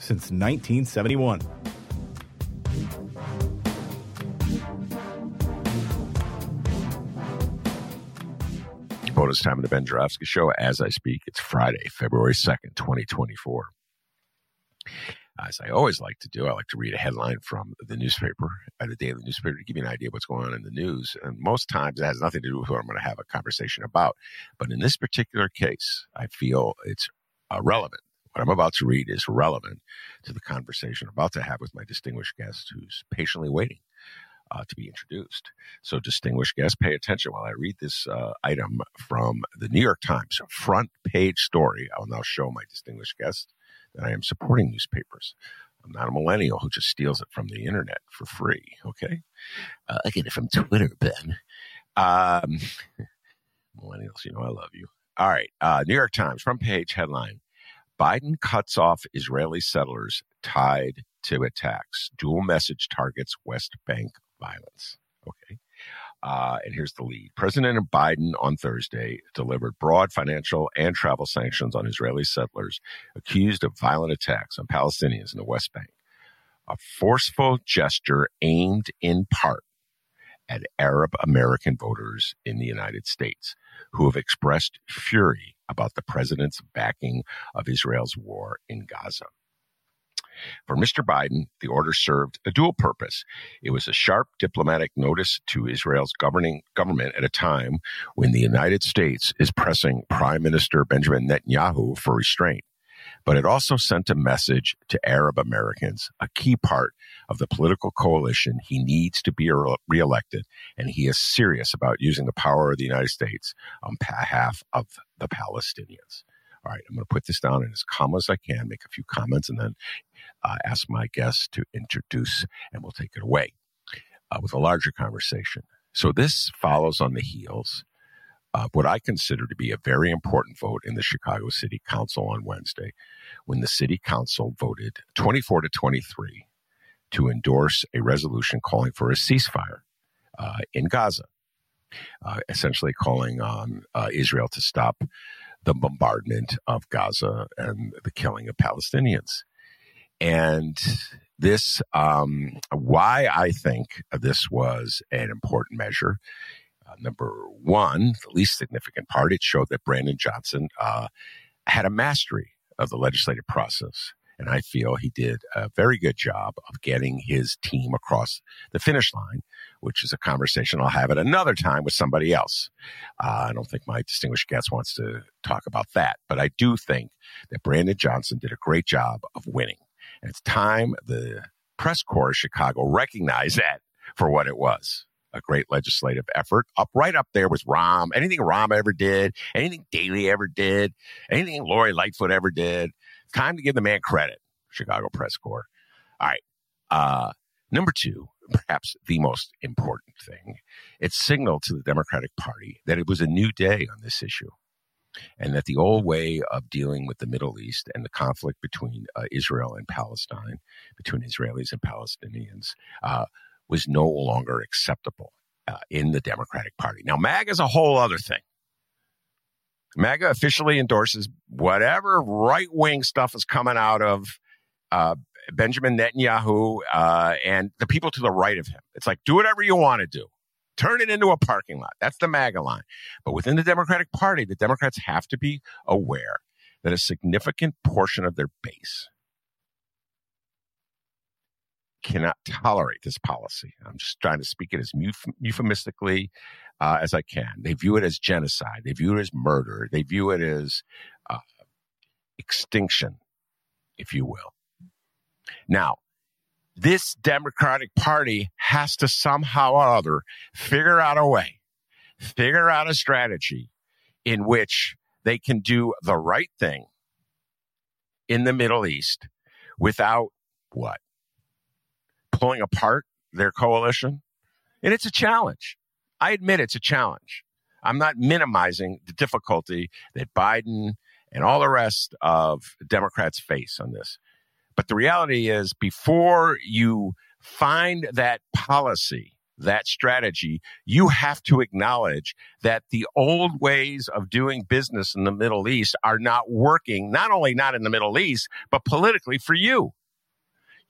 since 1971. Bonus time of the Ben Joravsky Show. As I speak, it's Friday, February 2nd, 2024. As I always like to do, I like to read a headline from the newspaper, the daily newspaper, to give you an idea of what's going on in the news. And most times it has nothing to do with what I'm going to have a conversation about. But in this particular case, I feel it's relevant. What I'm about to read is relevant to the conversation I'm about to have with my distinguished guest who's patiently waiting to be introduced. So distinguished guest, pay attention while I read this item from the New York Times, a front page story. I'll now show my distinguished guest that I am supporting newspapers. I'm not a millennial who just steals it from the internet for free, okay? I get it from Twitter, Ben. Millennials, you know I love you. All right, New York Times, front page headline. Biden cuts off Israeli settlers tied to attacks. Dual message targets West Bank violence. Okay. And here's the lead. President Biden on Thursday delivered broad financial and travel sanctions on Israeli settlers accused of violent attacks on Palestinians in the West Bank. A forceful gesture aimed in part at Arab American voters in the United States who have expressed fury about the president's backing of Israel's war in Gaza. For Mr. Biden, the order served a dual purpose. It was a sharp diplomatic notice to Israel's governing government at a time when the United States is pressing Prime Minister Benjamin Netanyahu for restraint. But it also sent a message to Arab Americans, a key part of the political coalition. He needs to be reelected, and he is serious about using the power of the United States on behalf of the Palestinians. All right, I'm going to put this down in as calm as I can, make a few comments, and then ask my guest to introduce, and we'll take it away with a larger conversation. So this follows on the heels of what I consider to be a very important vote in the Chicago City Council on Wednesday, when the City Council voted 24 to 23 to endorse a resolution calling for a ceasefire in Gaza, essentially calling on Israel to stop the bombardment of Gaza and the killing of Palestinians. And this, why I think this was an important measure. Number one, the least significant part, it showed that Brandon Johnson had a mastery of the legislative process. And I feel he did a very good job of getting his team across the finish line, which is a conversation I'll have at another time with somebody else. I don't think my distinguished guest wants to talk about that. But I do think that Brandon Johnson did a great job of winning. And it's time the press corps of Chicago recognized that for what it was. A great legislative effort. Right up there was Rahm. Anything Rahm ever did, anything Daley ever did, anything Lori Lightfoot ever did. Time to give the man credit, Chicago press corps. All right. Number two, perhaps the most important thing. It signaled to the Democratic Party that it was a new day on this issue, and that the old way of dealing with the Middle East and the conflict between Israel and Palestine, between Israelis and Palestinians, was no longer acceptable in the Democratic Party. Now, MAGA is a whole other thing. MAGA officially endorses whatever right-wing stuff is coming out of Benjamin Netanyahu and the people to the right of him. It's like, do whatever you want to do. Turn it into a parking lot. That's the MAGA line. But within the Democratic Party, the Democrats have to be aware that a significant portion of their base cannot tolerate this policy. I'm just trying to speak it as euphemistically as I can. They view it as genocide. They view it as murder. They view it as extinction, if you will. Now, this Democratic Party has to somehow or other figure out a way, figure out a strategy in which they can do the right thing in the Middle East without what? Pulling apart their coalition? And it's a challenge. I admit it's a challenge. I'm not minimizing the difficulty that Biden and all the rest of Democrats face on this. But the reality is, before you find that policy, that strategy, you have to acknowledge that the old ways of doing business in the Middle East are not working, not only not in the Middle East, but politically for you.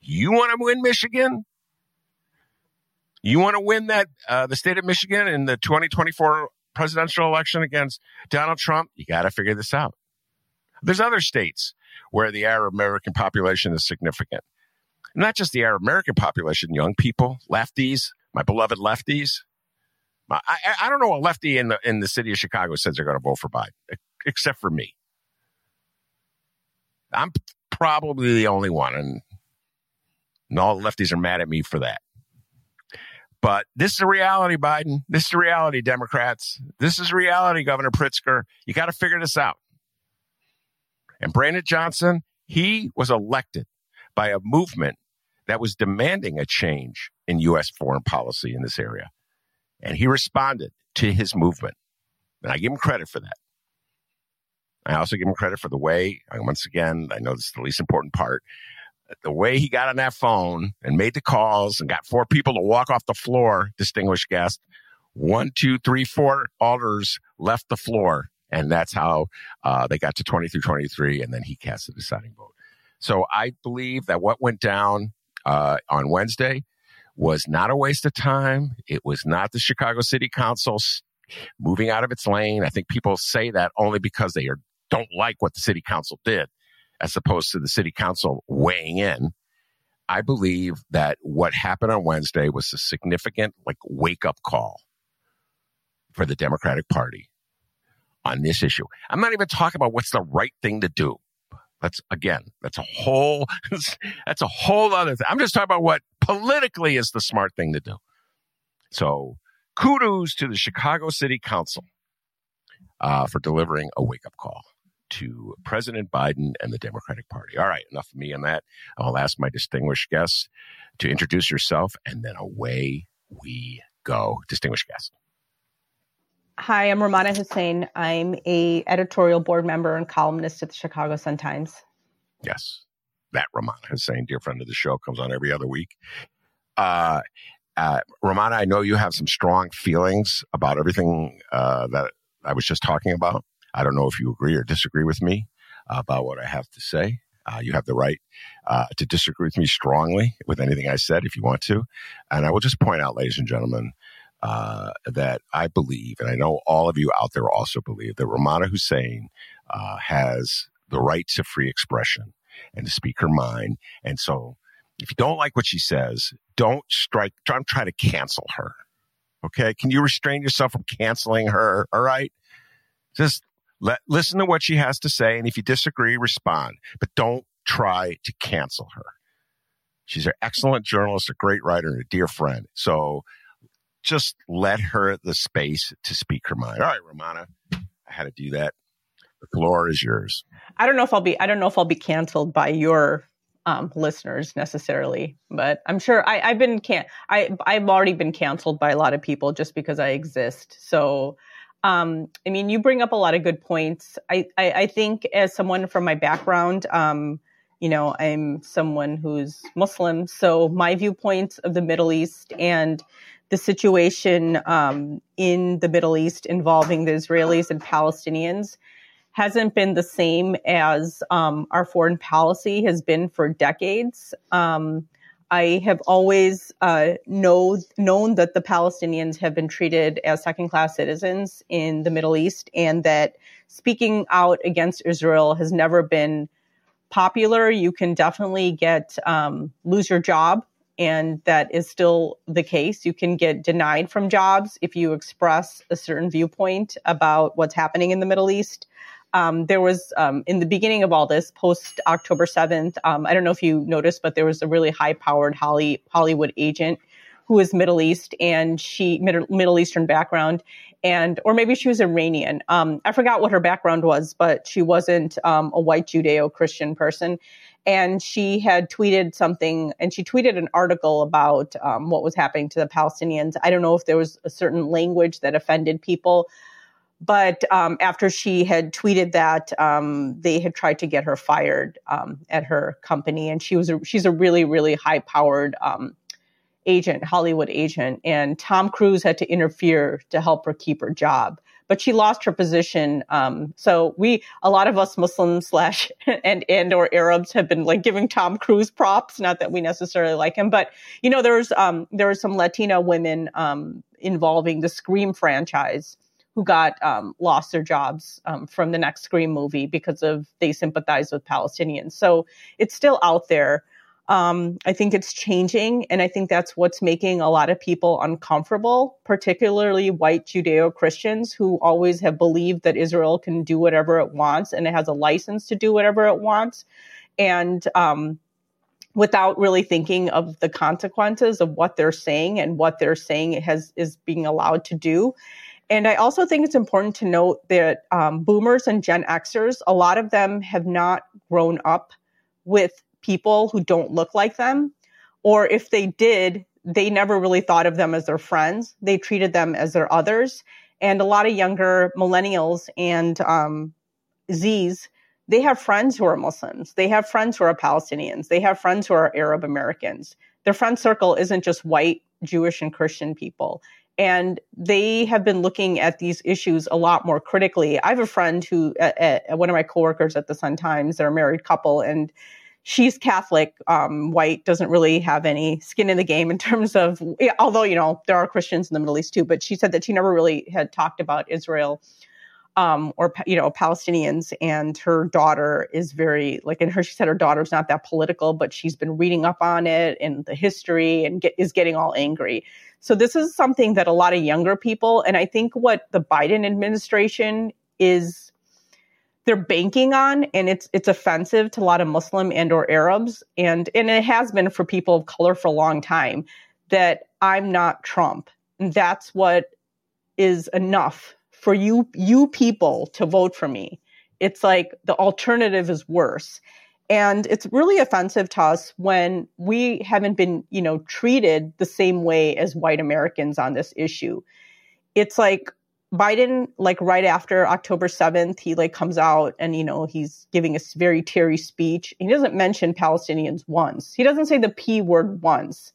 You want to win Michigan? You want to win that the state of Michigan in the 2024 presidential election against Donald Trump? You got to figure this out. There's other states where the Arab American population is significant. Not just the Arab American population, young people, lefties, my beloved lefties. I don't know a lefty in the city of Chicago says they're going to vote for Biden, except for me. I'm probably the only one, and all the lefties are mad at me for that. But this is the reality, Biden. This is the reality, Democrats. This is reality, Governor Pritzker. You got to figure this out. And Brandon Johnson, he was elected by a movement that was demanding a change in U.S. foreign policy in this area. And he responded to his movement. And I give him credit for that. I also give him credit for the way, once again, I know this is the least important part, the way he got on that phone and made the calls and got four people to walk off the floor, distinguished guest. 1, 2, 3, 4 alders left the floor. And that's how they got to 20-23, and then he cast the deciding vote. So I believe that what went down on Wednesday was not a waste of time. It was not the Chicago City Council moving out of its lane. I think people say that only because they don't like what the City Council did, as opposed to the City Council weighing in. I believe that what happened on Wednesday was a significant wake-up call for the Democratic Party on this issue. I'm not even talking about what's the right thing to do. That's a whole other thing. I'm just talking about what politically is the smart thing to do. So kudos to the Chicago City Council for delivering a wake-up call to President Biden and the Democratic Party. All right, enough of me on that. I'll ask my distinguished guest to introduce yourself, and then away we go. Distinguished guest. Hi, I'm Rummana Hussain. I'm an editorial board member and columnist at the Chicago Sun-Times. Yes, that Rummana Hussain, dear friend of the show, comes on every other week. Rummana, I know you have some strong feelings about everything that I was just talking about. I don't know if you agree or disagree with me about what I have to say. You have the right to disagree with me strongly with anything I said if you want to. And I will just point out, ladies and gentlemen, that I believe, and I know all of you out there also believe, that Rummana Hussain has the right to free expression and to speak her mind. And so if you don't like what she says, don't try to cancel her. Okay? Can you restrain yourself from canceling her? All right? Just listen to what she has to say. And if you disagree, respond. But don't try to cancel her. She's an excellent journalist, a great writer, and a dear friend. So just let her the space to speak her mind. All right, Rummana, I had to do that. The floor is yours. I don't know if I'll be canceled by your listeners necessarily, but I'm sure I've already been canceled by a lot of people just because I exist. So, I mean, you bring up a lot of good points. I think as someone from my background, you know, I'm someone who's Muslim, so my viewpoints of the Middle East and the situation in the Middle East involving the Israelis and Palestinians hasn't been the same as our foreign policy has been for decades. I have always known that the Palestinians have been treated as second-class citizens in the Middle East, and that speaking out against Israel has never been popular. You can definitely get lose your job, and that is still the case. You can get denied from jobs if you express a certain viewpoint about what's happening in the Middle East. There was in the beginning of all this, post October 7th, I don't know if you noticed, but there was a really high-powered Hollywood agent who is Middle East, and she Middle Eastern background, and or maybe she was Iranian. I forgot what her background was, but she wasn't a white Judeo-Christian person. And she had tweeted something, and she tweeted an article about what was happening to the Palestinians. I don't know if there was a certain language that offended people, but after she had tweeted that, they had tried to get her fired at her company, and she's a really, really high-powered agent, Hollywood agent, and Tom Cruise had to interfere to help her keep her job, but she lost her position. So a lot of us Muslims and/or Arabs have been like giving Tom Cruise props. Not that we necessarily like him, but you know, there was some Latina women involving the Scream franchise who got lost their jobs from the next Scream movie because of they sympathize with Palestinians. So it's still out there. I think it's changing, and I think that's what's making a lot of people uncomfortable, particularly white Judeo-Christians who always have believed that Israel can do whatever it wants and it has a license to do whatever it wants, and without really thinking of the consequences of what they're saying and what they're saying is being allowed to do. And I also think it's important to note that boomers and Gen Xers, a lot of them have not grown up with people who don't look like them, or if they did, they never really thought of them as their friends. They treated them as their others. And a lot of younger millennials and Zs, they have friends who are Muslims. They have friends who are Palestinians. They have friends who are Arab Americans. Their friend circle isn't just white, Jewish, and Christian people. And they have been looking at these issues a lot more critically. I have a friend who, one of my coworkers at the Sun-Times, they're a married couple, and she's Catholic, white, doesn't really have any skin in the game in terms of, although, you know, there are Christians in the Middle East too, but she said that she never really had talked about Israel or, you know, Palestinians. And her daughter is she said her daughter's not that political, but she's been reading up on it and the history and is getting all angry. So this is something that a lot of younger people, and I think what the Biden administration is, they're banking on, and it's offensive to a lot of Muslim and/or Arabs, and it has been for people of color for a long time, that I'm not Trump. And that's what is enough for you people to vote for me. It's like the alternative is worse. And it's really offensive to us when we haven't been, you know, treated the same way as white Americans on this issue. It's like Biden, like right after October 7th, he like comes out and, you know, he's giving a very teary speech. He doesn't mention Palestinians once. He doesn't say the P word once.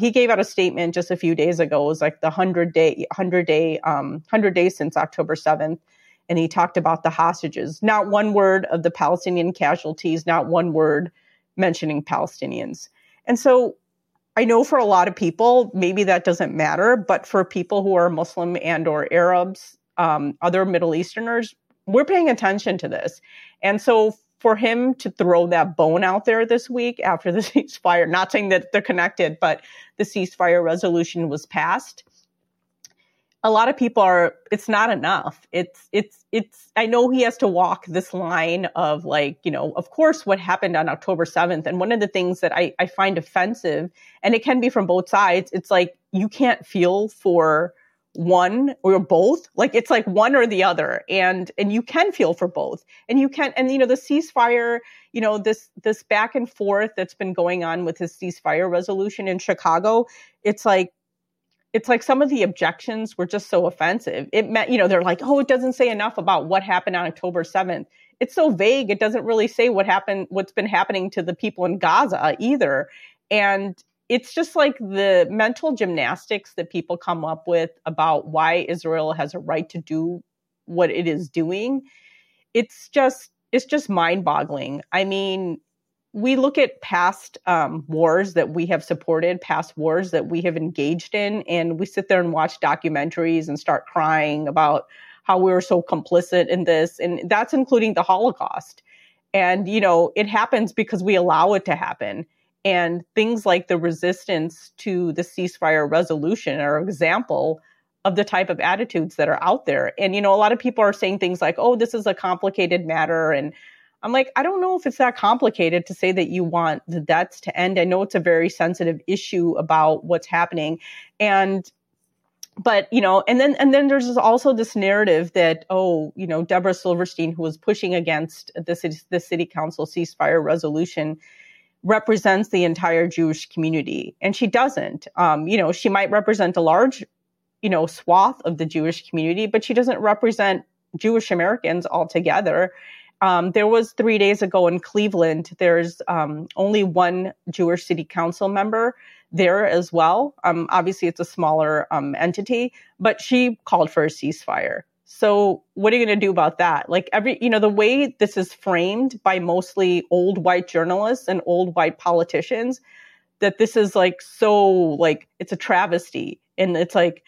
He gave out a statement just a few days ago. It was like the 100 days since October 7th. And he talked about the hostages. Not one word of the Palestinian casualties, not one word mentioning Palestinians. And so I know for a lot of people, maybe that doesn't matter, but for people who are Muslim and/or Arabs, other Middle Easterners, we're paying attention to this. And so for him to throw that bone out there this week after the ceasefire, not saying that they're connected, but the ceasefire resolution was passed, a lot of people it's not enough. I know he has to walk this line of like, you know, of course what happened on October 7th. And one of the things that I find offensive, and it can be from both sides, it's like, you can't feel for one or both. Like it's like one or the other. And you can feel for both. And you can, and you know, the ceasefire, you know, this back and forth that's been going on with his ceasefire resolution in Chicago, it's like some of the objections were just so offensive. It meant, you know, they're like, oh, it doesn't say enough about what happened on October 7th. It's so vague. It doesn't really say what happened, what's been happening to the people in Gaza either. And it's just like the mental gymnastics that people come up with about why Israel has a right to do what it is doing. It's just mind boggling. I mean, we look at past wars that we have supported, past wars that we have engaged in, and we sit there and watch documentaries and start crying about how we were so complicit in this. And that's including the Holocaust. And, you know, it happens because we allow it to happen. And things like the resistance to the ceasefire resolution are an example of the type of attitudes that are out there. And, you know, a lot of people are saying things like, oh, this is a complicated matter. And I'm like, I don't know if it's that complicated to say that you want the deaths to end. I know it's a very sensitive issue about what's happening. But, you know, and then there's also this narrative that, oh, you know, Deborah Silverstein, who was pushing against the city council ceasefire resolution, represents the entire Jewish community. And she doesn't. You know, she might represent a large, you know, swath of the Jewish community, but she doesn't represent Jewish Americans altogether. There was 3 days ago in Cleveland, there's only one Jewish city council member there as well. Obviously, it's a smaller entity, but she called for a ceasefire. So what are you going to do about that? Like the way this is framed by mostly old white journalists and old white politicians, that this is like, so like, it's a travesty. And it's like,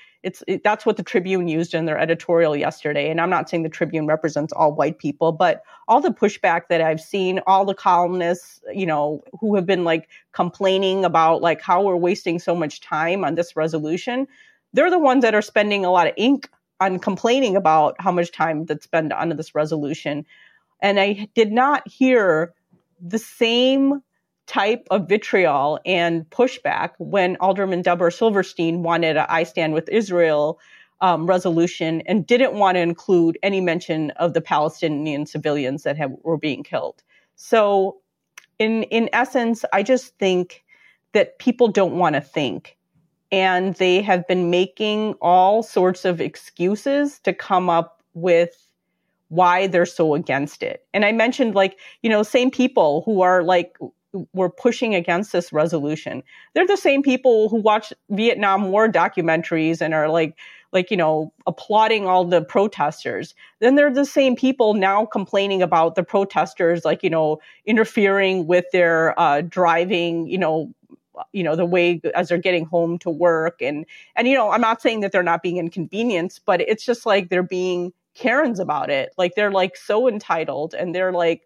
that's what the Tribune used in their editorial yesterday. And I'm not saying the Tribune represents all white people, but all the pushback that I've seen, all the columnists, you know, who have been like complaining about like how we're wasting so much time on this resolution, they're the ones that are spending a lot of ink on complaining about how much time that's spent on this resolution. And I did not hear the same type of vitriol and pushback when Alderman Deborah Silverstein wanted an I Stand With Israel resolution and didn't want to include any mention of the Palestinian civilians that were being killed. So in essence, I just think that people don't want to think. And they have been making all sorts of excuses to come up with why they're so against it. And I mentioned, like, you know, same people who are like, were pushing against this resolution. They're the same people who watch Vietnam War documentaries and are like, you know, applauding all the protesters. Then they're the same people now complaining about the protesters, like, you know, interfering with their driving, you know, the way as they're getting home to work. And, you know, I'm not saying that they're not being inconvenienced, but it's just like they're being Karens about it. Like they're like so entitled and they're like,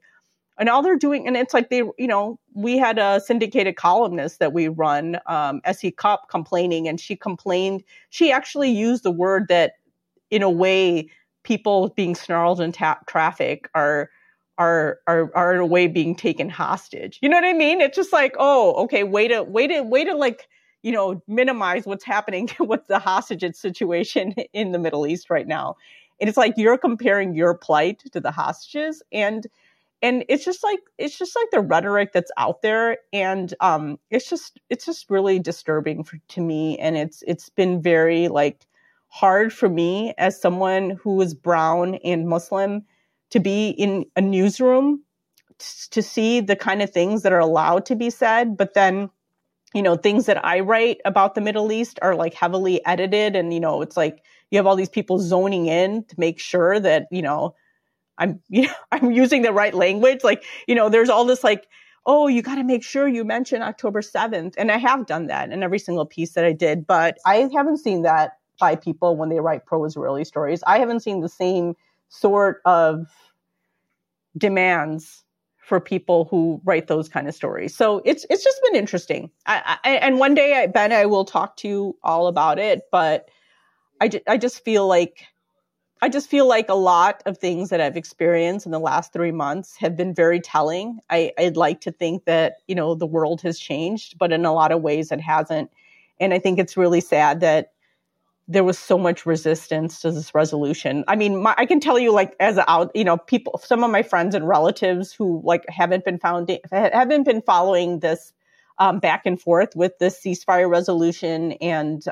and all they're doing, and it's like they, you know, we had a syndicated columnist that we run, S.E. Cupp, complaining, and she complained. She actually used the word that, in a way, people being snarled in traffic are in a way being taken hostage. You know what I mean? It's just like, oh, okay, way to like, you know, minimize what's happening with the hostage situation in the Middle East right now. And it's like you're comparing your plight to the hostages. And it's just like the rhetoric that's out there, and it's just really disturbing to me, and it's been very like hard for me as someone who is brown and Muslim to be in a newsroom to see the kind of things that are allowed to be said, but then, you know, things that I write about the Middle East are like heavily edited, and you know, it's like you have all these people zoning in to make sure that, you know, I'm using the right language. Like, you know, there's all this like, oh, you got to make sure you mention October 7th. And I have done that in every single piece that I did. But I haven't seen that by people when they write pro-Israeli stories. I haven't seen the same sort of demands for people who write those kind of stories. So it's just been interesting. And one day, Ben, I will talk to you all about it. But I just feel like a lot of things that I've experienced in the last 3 months have been very telling. I'd like to think that, you know, the world has changed, but in a lot of ways it hasn't. And I think it's really sad that there was so much resistance to this resolution. I mean, I can tell you, like, as out, you know, people, some of my friends and relatives who like haven't been following this back and forth with this ceasefire resolution and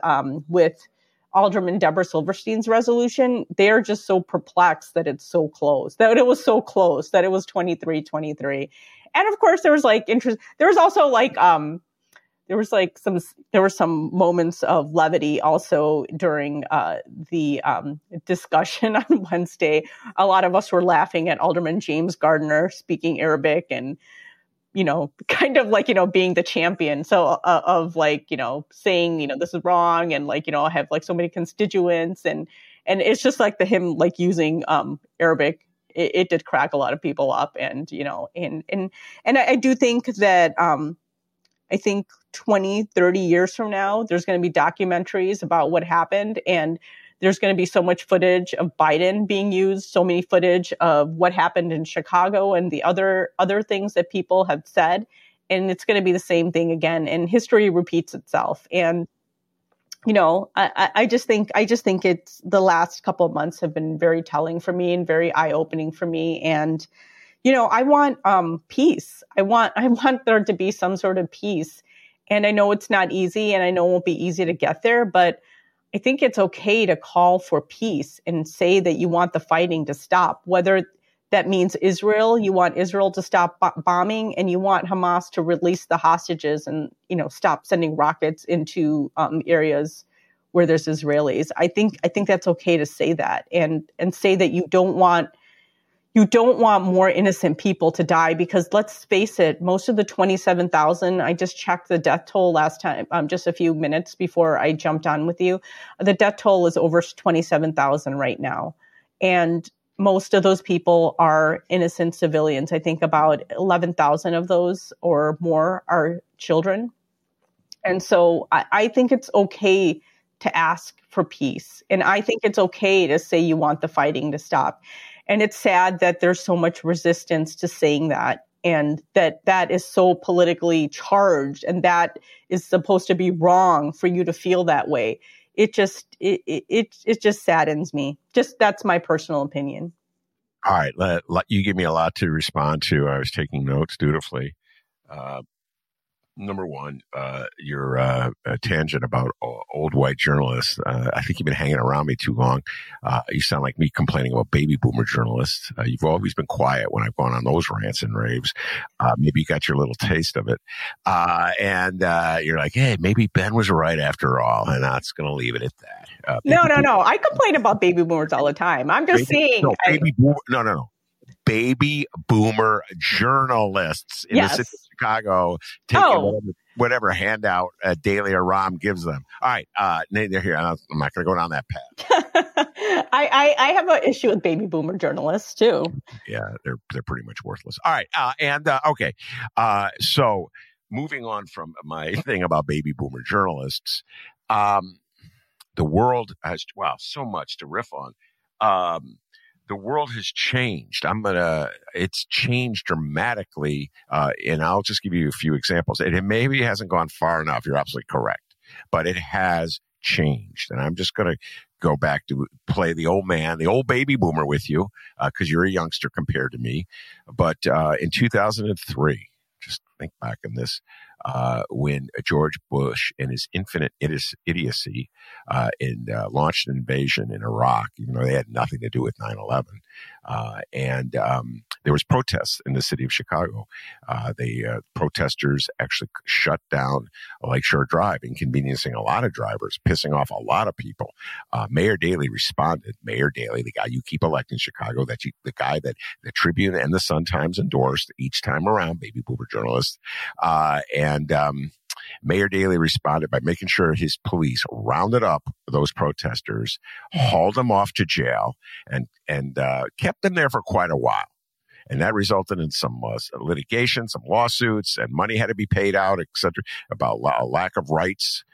with Alderman Deborah Silverstein's resolution, they are just so perplexed that it's so close, that it was so close, that it was 23-23. And of course, there was like interest. There was also like. There were some moments of levity also during the discussion on Wednesday. A lot of us were laughing at Alderman James Gardner speaking Arabic and, you know, kind of like, you know, being the champion. So of like, you know, saying, you know, this is wrong and like, you know, I have like so many constituents and it's just like him using Arabic. It did crack a lot of people up and, you know, and I do think that, I think 20, 30 years from now, there's going to be documentaries about what happened. And there's going to be so much footage of Biden being used, so many footage of what happened in Chicago and the other things that people have said. And it's going to be the same thing again. And history repeats itself. And, you know, I just think it's the last couple of months have been very telling for me and very eye-opening for me. And, you know, I want peace. I want there to be some sort of peace. And I know it's not easy and I know it won't be easy to get there, but I think it's okay to call for peace and say that you want the fighting to stop, whether that means Israel, you want Israel to stop bombing and you want Hamas to release the hostages and, you know, stop sending rockets into areas where there's Israelis. I think that's okay to say that and say that you don't want more innocent people to die because let's face it, most of the 27,000, I just checked the death toll last time, just a few minutes before I jumped on with you. The death toll is over 27,000 right now. And most of those people are innocent civilians. I think about 11,000 of those or more are children. And so I think it's okay to ask for peace. And I think it's okay to say you want the fighting to stop. And it's sad that there's so much resistance to saying that and that is so politically charged and that is supposed to be wrong for you to feel that way. It just saddens me. Just that's my personal opinion. All right. You give me a lot to respond to. I was taking notes dutifully. Number one, your tangent about old white journalists. I think you've been hanging around me too long. You sound like me complaining about baby boomer journalists. You've always been quiet when I've gone on those rants and raves. Maybe you got your little taste of it. And you're like, hey, maybe Ben was right after all. And that's going to leave it at that. No. I complain about baby boomers all the time. I'm just saying. Baby boomer journalists in the city of Chicago taking whatever handout Daily or Rahm gives them. All right. They're here. I'm not going to go down that path. I have an issue with baby boomer journalists, too. Yeah, they're pretty much worthless. All right. Okay. So moving on from my thing about baby boomer journalists, the world has, wow, so much to riff on. The world has changed. It's changed dramatically. And I'll just give you a few examples. It maybe hasn't gone far enough. You're absolutely correct, but it has changed. And I'm just going to go back to play the old man, the old baby boomer with you, cause you're a youngster compared to me. But, in 2003, just think back on this, when George Bush and his infinite idiocy launched an invasion in Iraq, even though they had nothing to do with 9/11. And there was protests in the city of Chicago. The protesters actually shut down Lakeshore Drive, inconveniencing a lot of drivers, pissing off a lot of people. Mayor Daley responded. Mayor Daley, the guy you keep electing in Chicago, the guy that the Tribune and the Sun-Times endorsed each time around, baby boomer journalists, And Mayor Daley responded by making sure his police rounded up those protesters, hauled them off to jail, and kept them there for quite a while. And that resulted in some litigation, some lawsuits, and money had to be paid out, et cetera, about a lack of rights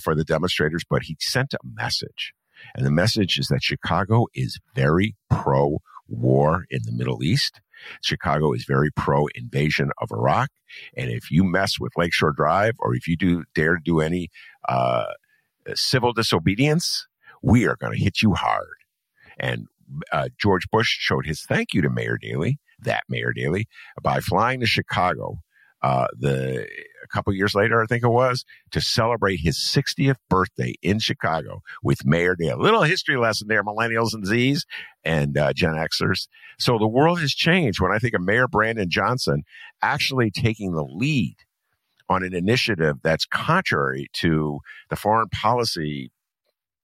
for the demonstrators. But he sent a message, and the message is that Chicago is very pro-war in the Middle East. Chicago is very pro-invasion of Iraq. And if you mess with Lakeshore Drive or if you dare to do any civil disobedience we are going to hit you hard. And George Bush showed his thank you to Mayor Daley, by flying to Chicago a couple years later, I think it was, to celebrate his 60th birthday in Chicago with Mayor Daley. A little history lesson there, millennials and Zs and Gen Xers. So the world has changed when I think of Mayor Brandon Johnson actually taking the lead on an initiative that's contrary to the foreign policy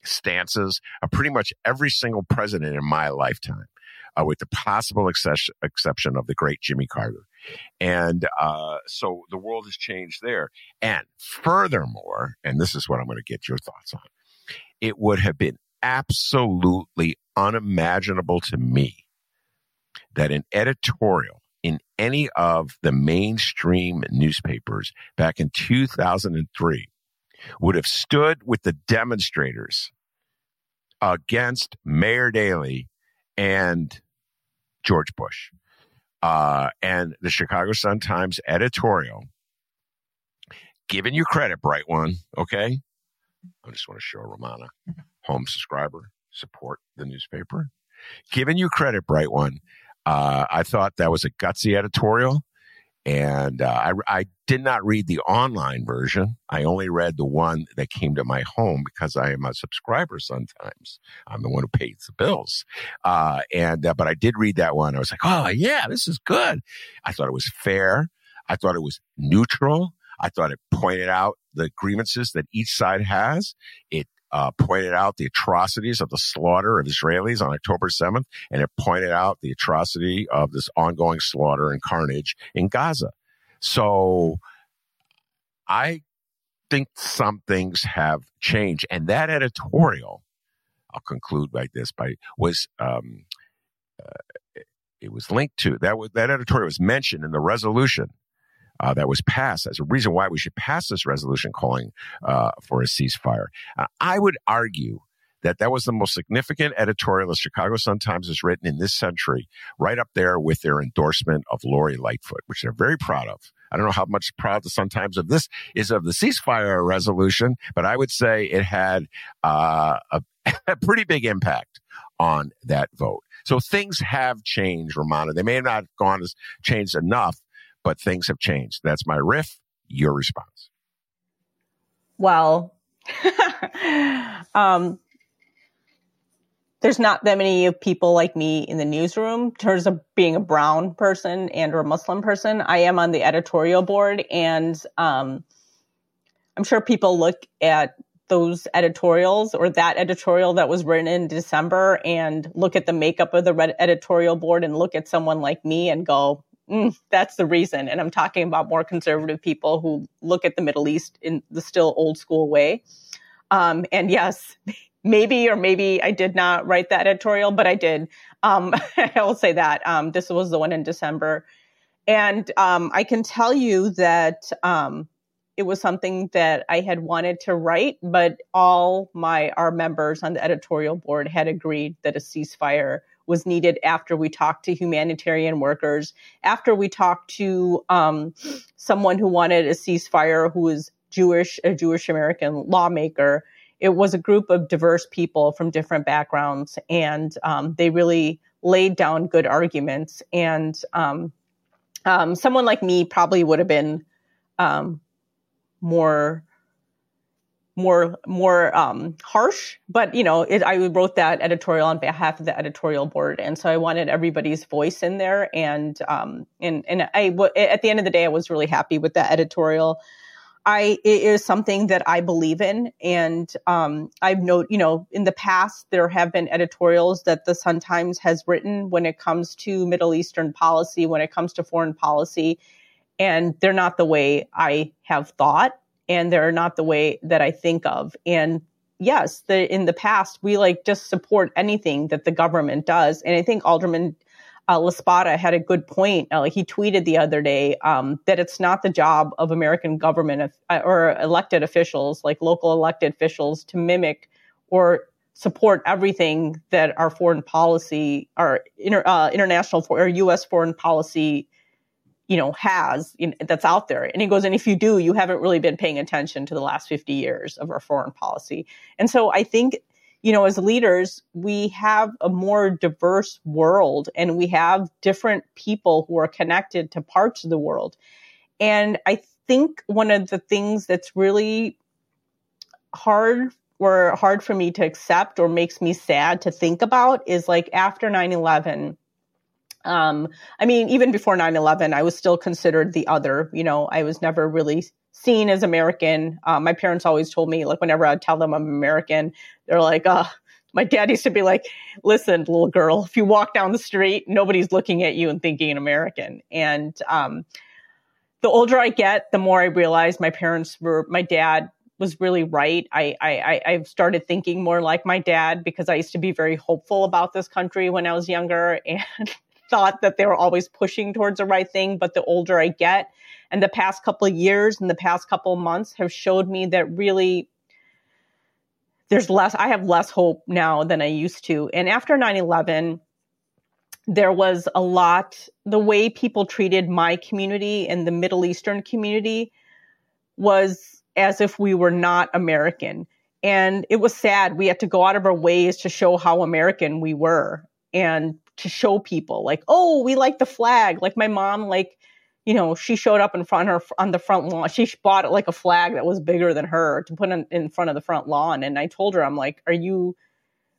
stances of pretty much every single president in my lifetime, with the possible exception of the great Jimmy Carter. And so the world has changed there. And furthermore, and this is what I'm going to get your thoughts on, it would have been absolutely unimaginable to me that an editorial in any of the mainstream newspapers back in 2003 would have stood with the demonstrators against Mayor Daley and George Bush. And the Chicago Sun-Times editorial, giving you credit, Bright One, okay? I just want to show Rummana, home subscriber, support the newspaper. Giving you credit, Bright One. I thought that was a gutsy editorial. And I did not read the online version. I only read the one that came to my home because I am a subscriber sometimes. I'm the one who pays the bills. But I did read that one. I was like, oh, yeah, this is good. I thought it was fair. I thought it was neutral. I thought it pointed out the grievances that each side has. It pointed out the atrocities of the slaughter of Israelis on October 7th, and it pointed out the atrocity of this ongoing slaughter and carnage in Gaza. So I think some things have changed. And that editorial, I'll conclude by this, was linked to, that editorial was mentioned in the resolution that was passed as a reason why we should pass this resolution calling for a ceasefire. I would argue that was the most significant editorial the Chicago Sun-Times has written in this century, right up there with their endorsement of Lori Lightfoot, which they're very proud of. I don't know how much proud the Sun-Times of this is of the ceasefire resolution, but I would say it had a pretty big impact on that vote. So things have changed, Rummana. They may have not gone as changed enough, but things have changed. That's my riff. Your response. Well, there's not that many people like me in the newsroom in terms of being a brown person and or a Muslim person. I am on the editorial board, and I'm sure people look at those editorials or that editorial that was written in December and look at the makeup of the red editorial board and look at someone like me and go, that's the reason. And I'm talking about more conservative people who look at the Middle East in the still old school way. And yes, maybe I did not write that editorial, but I did. I will say that this was the one in December. And I can tell you that it was something that I had wanted to write, but all our members on the editorial board had agreed that a ceasefire was needed after we talked to humanitarian workers, after we talked to someone who wanted a ceasefire who was Jewish, a Jewish American lawmaker. It was a group of diverse people from different backgrounds, and they really laid down good arguments. And someone like me probably would have been more harsh, but I wrote that editorial on behalf of the editorial board, and so I wanted everybody's voice in there. And at the end of the day, I was really happy with that editorial. It is something that I believe in, and I've noted, in the past there have been editorials that the Sun-Times has written when it comes to Middle Eastern policy, when it comes to foreign policy, and they're not the way I have thought. And they're not the way that I think of. And yes, in the past, we just support anything that the government does. And I think Alderman LaSpada had a good point. He tweeted the other day that it's not the job of American government or elected officials, like local elected officials, to mimic or support everything that our foreign policy, our international or U.S. foreign policy has that's out there. And he goes, and if you do, you haven't really been paying attention to the last 50 years of our foreign policy. And so I think you know, as leaders, we have a more diverse world and we have different people who are connected to parts of the world. And I think one of the things that's really hard for me to accept or makes me sad to think about is like after 9/11, I mean, even before 9/11, I was still considered the other, you know, I was never really seen as American. My parents always told me, like, whenever I tell them I'm American, they're like, my dad used to be like, listen, little girl, if you walk down the street, nobody's looking at you and thinking an American. And the older I get, the more I realize my dad was really right. I've started thinking more like my dad because I used to be very hopeful about this country when I was younger and thought that they were always pushing towards the right thing. But the older I get, and the past couple of years and the past couple of months have showed me that really I have less hope now than I used to. And after 9/11, there was the way people treated my community and the Middle Eastern community was as if we were not American. And it was sad. We had to go out of our ways to show how American we were and to show people like, oh, we like the flag. Like my mom, like, you know, she showed up on the front lawn. She bought like a flag that was bigger than her to put in front of the front lawn. And I told her, I'm like, are you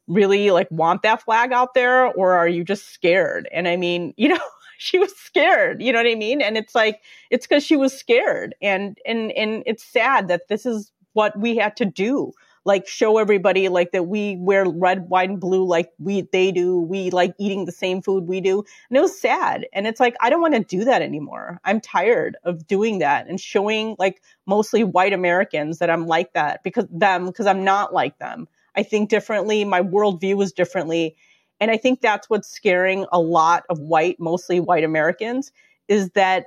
really like want that flag out there or are you just scared? And I mean, you know, she was scared, you know what I mean? And it's like, it's because she was scared. And it's sad that this is what we had to do. Like show everybody like that we wear red, white, and blue like they do. We like eating the same food we do. And it was sad. And it's like, I don't want to do that anymore. I'm tired of doing that and showing like mostly white Americans that I'm like that because I'm not like them. I think differently. My worldview is differently. And I think that's what's scaring a lot of mostly white Americans is that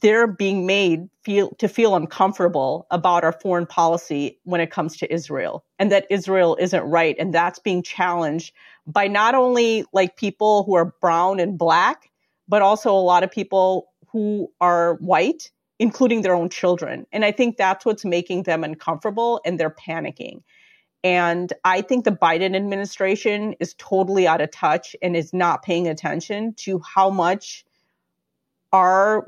they're being made to feel uncomfortable about our foreign policy when it comes to Israel and that Israel isn't right. And that's being challenged by not only like people who are brown and black, but also a lot of people who are white, including their own children. And I think that's what's making them uncomfortable and they're panicking. And I think the Biden administration is totally out of touch and is not paying attention to how much our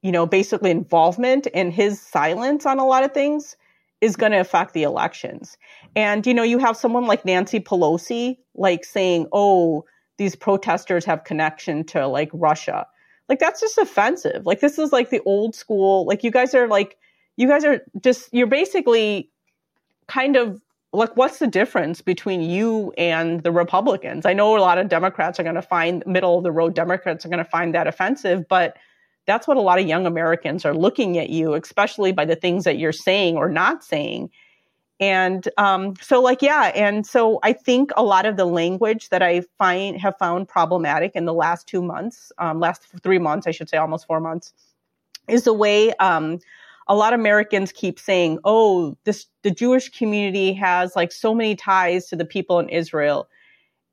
you know, basically involvement and his silence on a lot of things is going to affect the elections. And, you know, you have someone like Nancy Pelosi, like saying, oh, these protesters have connection to like Russia. Like, that's just offensive. Like, this is like the old school, like you're basically kind of like, what's the difference between you and the Republicans? I know a lot of Democrats are going to find middle of the road Democrats are going to find that offensive, but that's what a lot of young Americans are looking at you, especially by the things that you're saying or not saying. And so I think a lot of the language that I have found problematic in the last 2 months, last 3 months, I should say almost 4 months, is the way a lot of Americans keep saying, oh, the Jewish community has like so many ties to the people in Israel.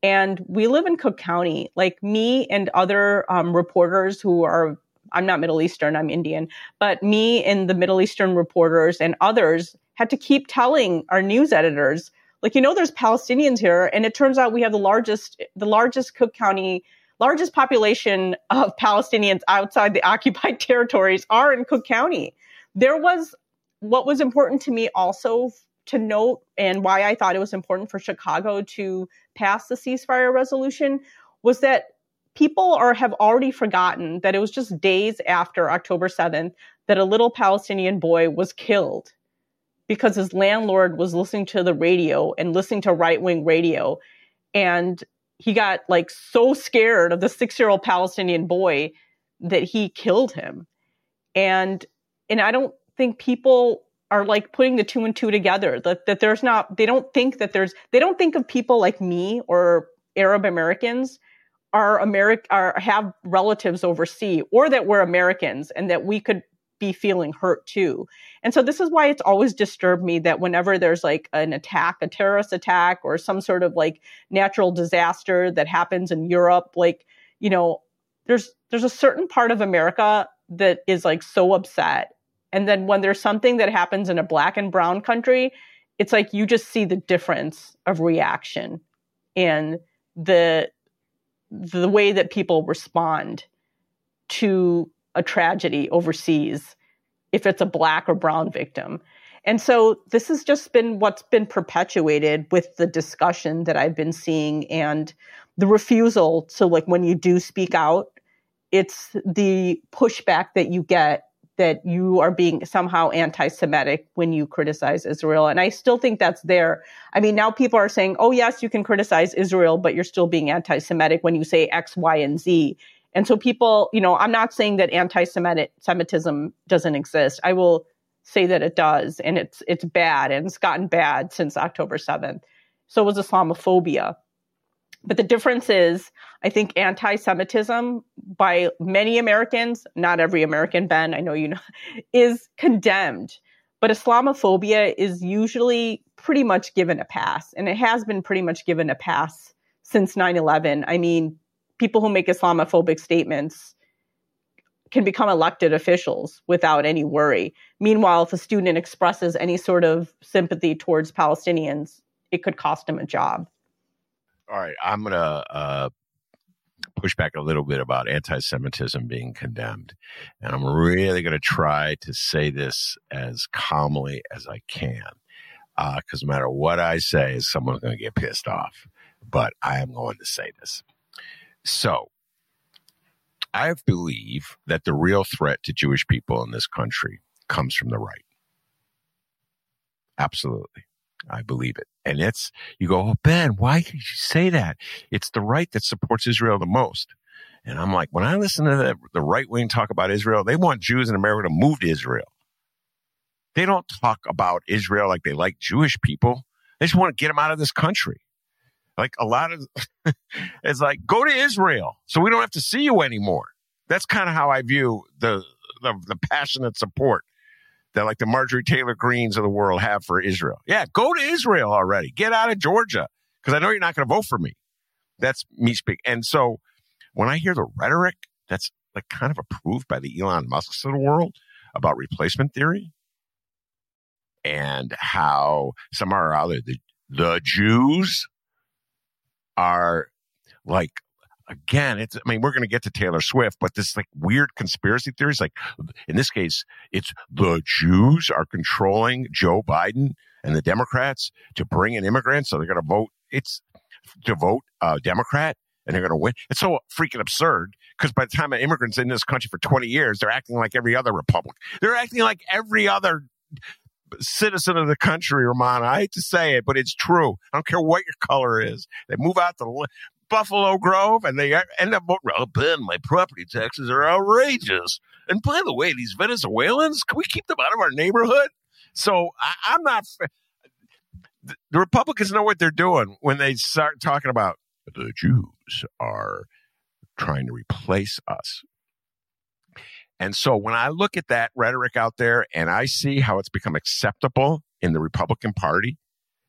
And we live in Cook County, like me and other reporters I'm not Middle Eastern, I'm Indian, but me and the Middle Eastern reporters and others had to keep telling our news editors, like, you know, there's Palestinians here. And it turns out we have the largest Cook County largest population of Palestinians outside the occupied territories are in Cook County. What was important to me also to note and why I thought it was important for Chicago to pass the ceasefire resolution was that people have already forgotten that it was just days after October 7th that a little Palestinian boy was killed because his landlord was listening to the radio and listening to right-wing radio. And he got like so scared of the 6-year-old Palestinian boy that he killed him. And I don't think people are like putting the two and two together, that there's not, they don't think of people like me or Arab Americans have relatives overseas or that we're Americans and that we could be feeling hurt too. And so this is why it's always disturbed me that whenever there's like an attack, a terrorist attack or some sort of like natural disaster that happens in Europe, like, you know, there's a certain part of America that is like so upset. And then when there's something that happens in a black and brown country, it's like you just see the difference of reaction and the way that people respond to a tragedy overseas, if it's a black or brown victim. And so this has just been what's been perpetuated with the discussion that I've been seeing and the refusal to, like, when you do speak out, it's the pushback that you get that you are being somehow anti-Semitic when you criticize Israel. And I still think that's there. I mean, now people are saying, oh, yes, you can criticize Israel, but you're still being anti-Semitic when you say X, Y, and Z. And so people, you know, I'm not saying that anti-Semitism doesn't exist. I will say that it does, and it's bad, and it's gotten bad since October 7th. So was Islamophobia. But the difference is, I think anti-Semitism by many Americans, not every American, Ben, I know you know, is condemned. But Islamophobia is usually pretty much given a pass, and it has been pretty much given a pass since 9/11. I mean, people who make Islamophobic statements can become elected officials without any worry. Meanwhile, if a student expresses any sort of sympathy towards Palestinians, it could cost him a job. All right, I'm going to push back a little bit about anti-Semitism being condemned. And I'm really going to try to say this as calmly as I can, because no matter what I say, someone's going to get pissed off. But I am going to say this. So I believe that the real threat to Jewish people in this country comes from the right. Absolutely. I believe it. And it's, you go, oh, Ben, why did you say that? It's the right that supports Israel the most. And I'm like, when I listen to the right wing talk about Israel, they want Jews in America to move to Israel. They don't talk about Israel like they like Jewish people. They just want to get them out of this country. Like a lot of, it's like, go to Israel so we don't have to see you anymore. That's kind of how I view the passionate support that like the Marjorie Taylor Greens of the world have for Israel. Yeah, go to Israel already. Get out of Georgia, because I know you're not going to vote for me. That's me speaking. And so when I hear the rhetoric that's like kind of approved by the Elon Musks of the world about replacement theory and how somehow or other the Jews are like, again, it's, I mean, we're going to get to Taylor Swift, but this like weird conspiracy theories, like in this case, it's the Jews are controlling Joe Biden and the Democrats to bring in immigrants. So they're going to vote. It's to vote Democrat and they're going to win. It's so freaking absurd because by the time an immigrant's in this country for 20 years, they're acting like every other Republican. They're acting like every other citizen of the country, Rummana. I hate to say it, but it's true. I don't care what your color is. They move out to Buffalo Grove, and they end up voting. Oh, Ben, my property taxes are outrageous. And by the way, these Venezuelans, can we keep them out of our neighborhood? So I'm not. The Republicans know what they're doing when they start talking about the Jews are trying to replace us. And so when I look at that rhetoric out there and I see how it's become acceptable in the Republican Party,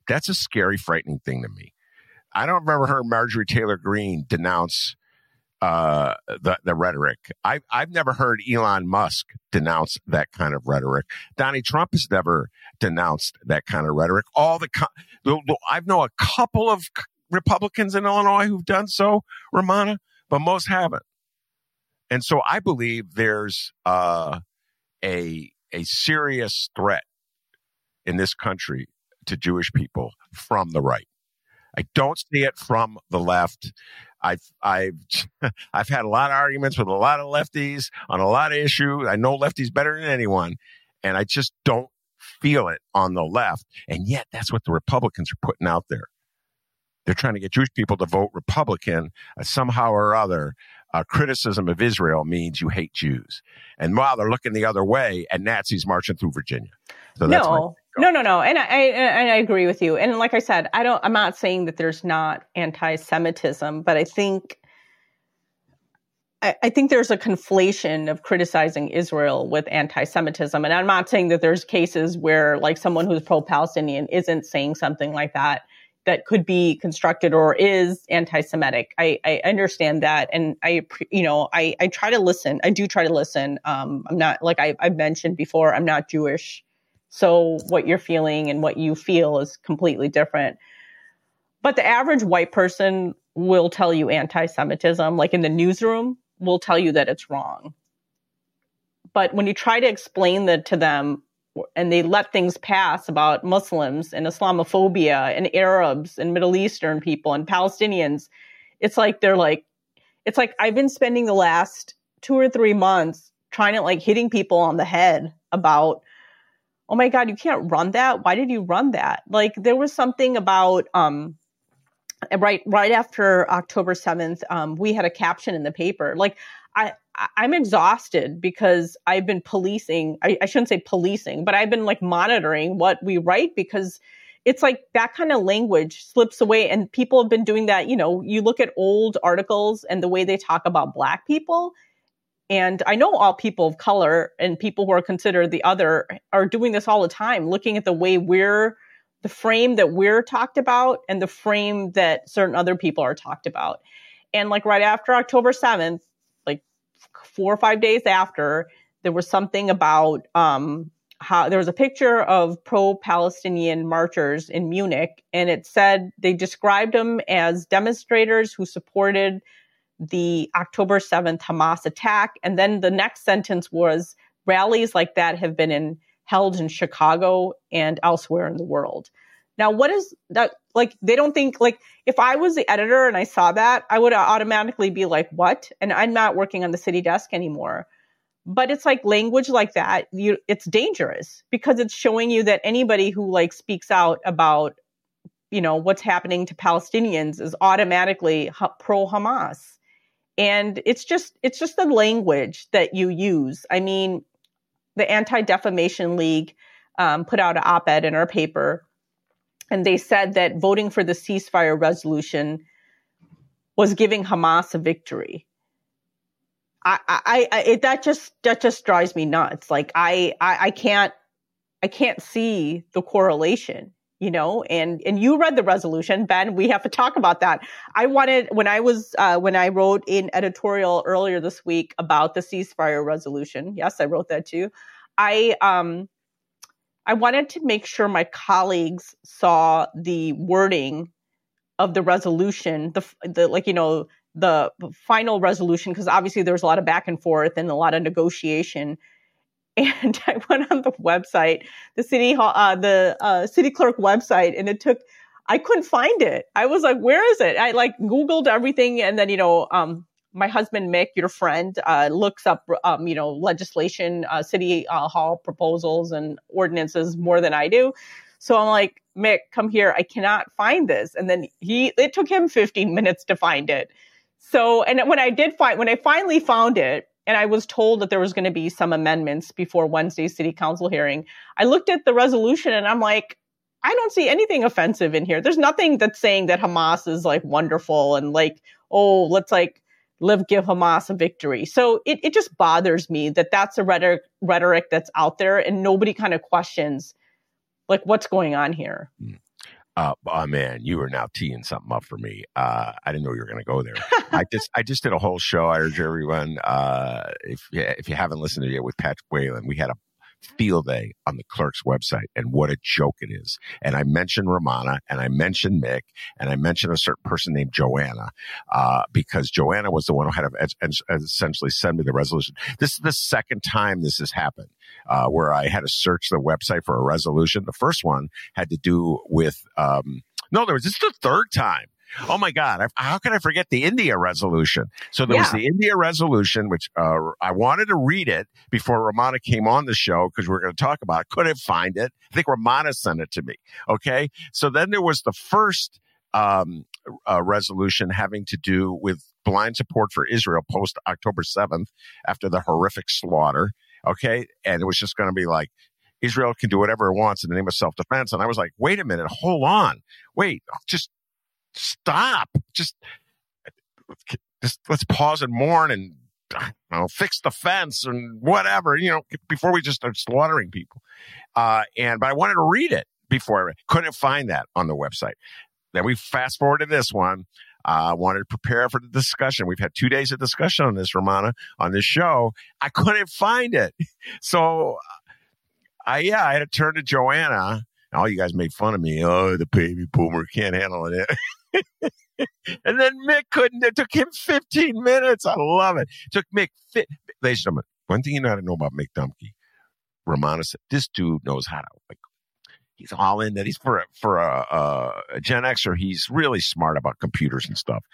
that's a scary, frightening thing to me. I don't remember her Marjorie Taylor Greene denounce the rhetoric. I've never heard Elon Musk denounce that kind of rhetoric. Donald Trump has never denounced that kind of rhetoric. I know a couple of Republicans in Illinois who've done so, Rummana, but most haven't. And so I believe there's a serious threat in this country to Jewish people from the right. I don't see it from the left. I've had a lot of arguments with a lot of lefties on a lot of issues. I know lefties better than anyone, and I just don't feel it on the left. And yet that's what the Republicans are putting out there. They're trying to get Jewish people to vote Republican. Somehow or other, criticism of Israel means you hate Jews. And while they're looking the other way at Nazis marching through Virginia. So that's No. And I agree with you. And like I said, I'm not saying that there's not anti-Semitism, but I think there's a conflation of criticizing Israel with anti-Semitism. And I'm not saying that there's cases where like someone who's pro-Palestinian isn't saying something like that, that could be constructed or is anti-Semitic. I understand that. And I try to listen. I do try to listen. I'm not, like I've mentioned before, I'm not Jewish. So what you're feeling and what you feel is completely different. But the average white person will tell you anti-Semitism, like in the newsroom, will tell you that it's wrong. But when you try to explain that to them, and they let things pass about Muslims and Islamophobia and Arabs and Middle Eastern people and Palestinians, it's like they're like, it's like I've been spending the last 2 or 3 months trying to like hitting people on the head about, oh my God, you can't run that. Why did you run that? Like there was something about right after October 7th, we had a caption in the paper. Like I'm exhausted because I've been policing. I shouldn't say policing, but I've been like monitoring what we write, because it's like that kind of language slips away. And people have been doing that. You know, you look at old articles and the way they talk about Black people. And I know all people of color and people who are considered the other are doing this all the time, looking at the way we're, the frame that we're talked about and the frame that certain other people are talked about. And like right after October 7th, like 4 or 5 days after, there was something about how there was a picture of pro-Palestinian marchers in Munich. And it said they described them as demonstrators who supported the October 7th Hamas attack. And then the next sentence was, rallies like that have been held in Chicago and elsewhere in the world. Now, what is that? Like, they don't think, like, if I was the editor and I saw that, I would automatically be like, what? And I'm not working on the city desk anymore. But it's like language like that, it's dangerous, because it's showing you that anybody who like speaks out about, you know, what's happening to Palestinians is automatically pro-Hamas. And it's just the language that you use. I mean, the Anti-Defamation League put out an op-ed in our paper, and they said that voting for the ceasefire resolution was giving Hamas a victory. That just drives me nuts. Like I can't see the correlation. You know, and you read the resolution, Ben, we have to talk about that. I wanted, when I wrote an editorial earlier this week about the ceasefire resolution, yes, I wrote that too. I wanted to make sure my colleagues saw the wording of the resolution, the final resolution, because obviously there was a lot of back and forth and a lot of negotiation. And I went on the website, the city hall, the city clerk website, and I couldn't find it. I was like, where is it? I like Googled everything. And then, you know, my husband, Mick, your friend, looks up, you know, legislation, city hall proposals and ordinances more than I do. So I'm like, Mick, come here. I cannot find this. And then it took him 15 minutes to find it. So, and when I finally found it, and I was told that there was going to be some amendments before Wednesday's city council hearing, I looked at the resolution and I'm like, I don't see anything offensive in here. There's nothing that's saying that Hamas is like wonderful and like, oh, let's like give Hamas a victory. So it just bothers me that that's a rhetoric that's out there and nobody kind of questions like what's going on here. Oh man, you are now teeing something up for me. I didn't know you were going to go there. I just did a whole show. I urge everyone, if you haven't listened to it with Patrick Whalen, we had a field day on the clerk's website, and what a joke it is. And I mentioned Rummana, and I mentioned Mick, and I mentioned a certain person named Joanna, because Joanna was the one who had essentially sent me the resolution. This is the second time this has happened, where I had to search the website for a resolution. The first one had to do with, this is the third time. Oh my God, how could I forget the India resolution? So there was the India resolution, which I wanted to read it before Rummana came on the show because we were going to talk about it. Couldn't find it. I think Rummana sent it to me. Okay. So then there was the first resolution having to do with blind support for Israel post October 7th after the horrific slaughter. Okay. And it was just going to be like, Israel can do whatever it wants in the name of self-defense. And I was like, wait a minute, hold on. Wait, just stop. Just let's pause and mourn and fix the fence and whatever, before we just start slaughtering people. But I wanted to read it before I read. Couldn't find that on the website. Then we fast forward to this one. I wanted to prepare for the discussion. We've had 2 days of discussion on this, Rummana, on this show. I couldn't find it. So I had to turn to Joanna. All you guys made fun of me. Oh, the baby boomer can't handle it. And then Mick couldn't. It took him 15 minutes. I love it. It took Mick. Ladies and gentlemen, one thing you know how to know about Mick Dumke, Rummana said, this dude knows how to. Like, he's all in that. He's for a Gen Xer. He's really smart about computers and stuff.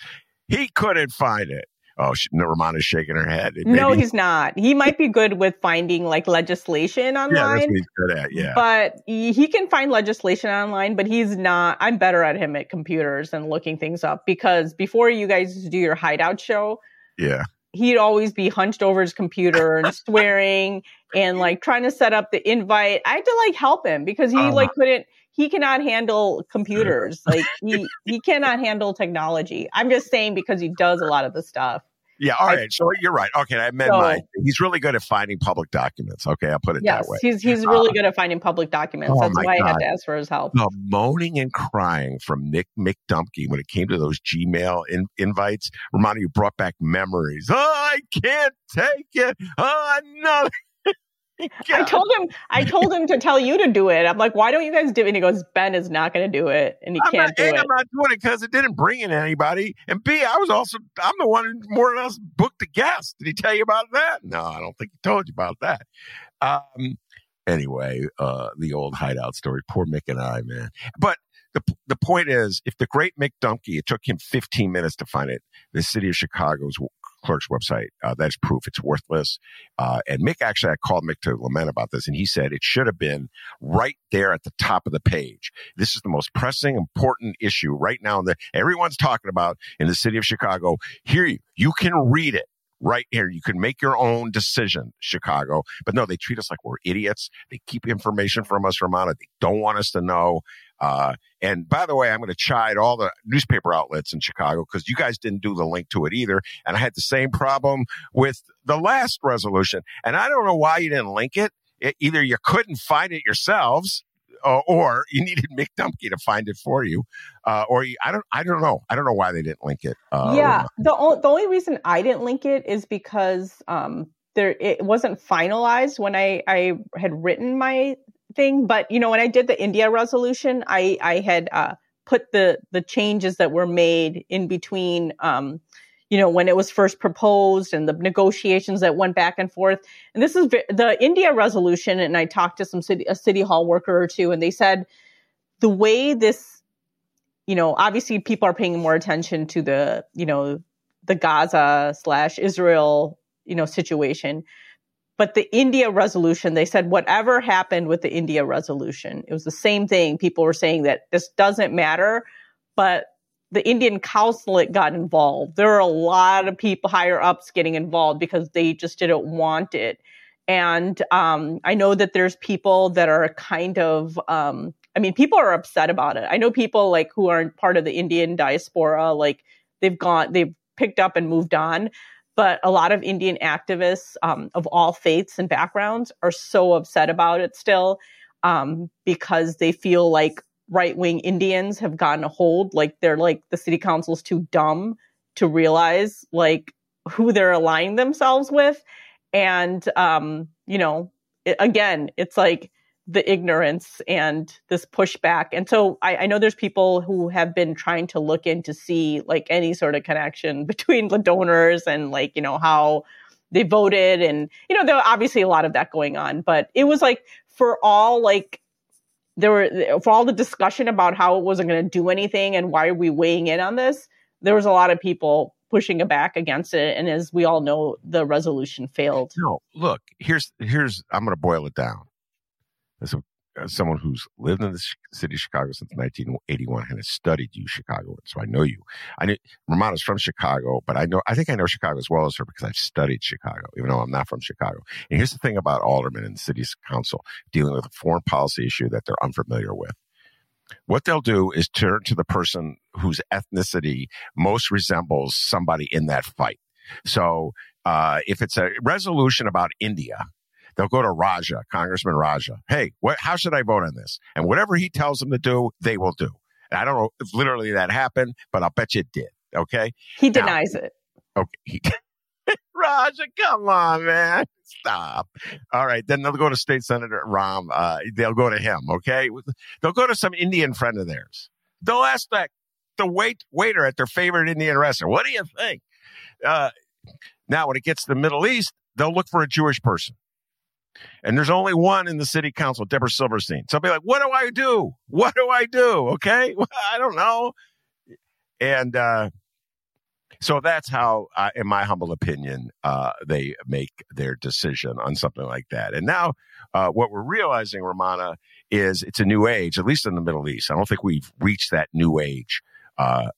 He couldn't find it. Oh, Rummana's shaking her head. Maybe. No, he's not. He might be good with finding like legislation online. Yeah, that's what he's good at, yeah. But he can find legislation online, but he's not. I'm better at him at computers and looking things up because before you guys do your hideout show, yeah, he'd always be hunched over his computer and swearing and like trying to set up the invite. I had to like help him because he couldn't. He cannot handle computers. Like he cannot handle technology. I'm just saying because he does a lot of the stuff. Yeah. All right. So you're right. Okay. I meant he's really good at finding public documents. Okay. I'll put it that way. Yes. He's really good at finding public documents. That's why I had to ask for his help. The moaning and crying from Mick Dumke when it came to those Gmail invites. Rummana, you brought back memories. Oh, I can't take it. Oh, no. God. I told him to tell you to do it. I'm like, why don't you guys do it? And he goes, Ben is not going to do it. And he can't do it. I'm not doing it because it didn't bring in anybody. And B, I'm the one who more or less booked the guest. Did he tell you about that? No, I don't think he told you about that. Anyway, the old hideout story, poor Mick and I, man. But the point is, if the great Mick Dumke, it took him 15 minutes to find it, the city of Chicago's clerk's website. That's proof it's worthless. And Mick, actually, I called Mick to lament about this, and he said it should have been right there at the top of the page. This is the most pressing, important issue right now that everyone's talking about in the city of Chicago. Here, you can read it right here. You can make your own decision, Chicago. But no, they treat us like we're idiots. They keep information from us, Rummana. They don't want us to know. And by the way, I'm going to chide all the newspaper outlets in Chicago because you guys didn't do the link to it either. And I had the same problem with the last resolution. And I don't know why you didn't link it. Either you couldn't find it yourselves or you needed Mick Dumke to find it for you. I don't know. I don't know why they didn't link it. The only reason I didn't link it is because it wasn't finalized when I had written my thing. But, you know, when I did the India resolution, I had put the changes that were made in between, you know, when it was first proposed and the negotiations that went back and forth. And this is the India resolution. And I talked to a city hall worker or two, and they said the way this, you know, obviously people are paying more attention to the, you know, the Gaza/Israel, you know, situation. But the India resolution, they said whatever happened with the India resolution, it was the same thing. People were saying that this doesn't matter, but the Indian consulate got involved. There were a lot of people higher ups getting involved because they just didn't want it. And I know that there's people that are kind of, people are upset about it. I know people like who aren't part of the Indian diaspora, like they've picked up and moved on. But a lot of Indian activists of all faiths and backgrounds are so upset about it still because they feel like right-wing Indians have gotten a hold. Like they're like the city council's too dumb to realize like who they're aligning themselves with. And, you know, again, it's like the ignorance and this pushback. And so I know there's people who have been trying to look in to see like any sort of connection between the donors and like, you know, how they voted. And, you know, there were obviously a lot of that going on, but it was like for all the discussion about how it wasn't going to do anything and why are we weighing in on this, there was a lot of people pushing back against it. And as we all know, the resolution failed. No, look, here's I'm going to boil it down. As someone who's lived in the city of Chicago since 1981 and has studied you Chicagoans, so I know you. I knew Rummana's from Chicago, but I think I know Chicago as well as her because I've studied Chicago, even though I'm not from Chicago. And here's the thing about aldermen and the city council dealing with a foreign policy issue that they're unfamiliar with. What they'll do is turn to the person whose ethnicity most resembles somebody in that fight. So if it's a resolution about India, they'll go to Raja, Congressman Raja. Hey, how should I vote on this? And whatever he tells them to do, they will do. And I don't know if literally that happened, but I'll bet you it did. Okay? He denies it. Okay. Raja, come on, man. Stop. All right. Then they'll go to State Senator Rahm. They'll go to him. Okay. They'll go to some Indian friend of theirs. They'll ask that the waiter at their favorite Indian restaurant, what do you think? Now, when it gets to the Middle East, they'll look for a Jewish person. And there's only one in the city council, Deborah Silverstein. So I'll be like, what do I do? What do I do? Okay. Well, I don't know. And so that's how, in my humble opinion, they make their decision on something like that. And now what we're realizing, Rummana, is it's a new age, at least in the Middle East. I don't think we've reached that new age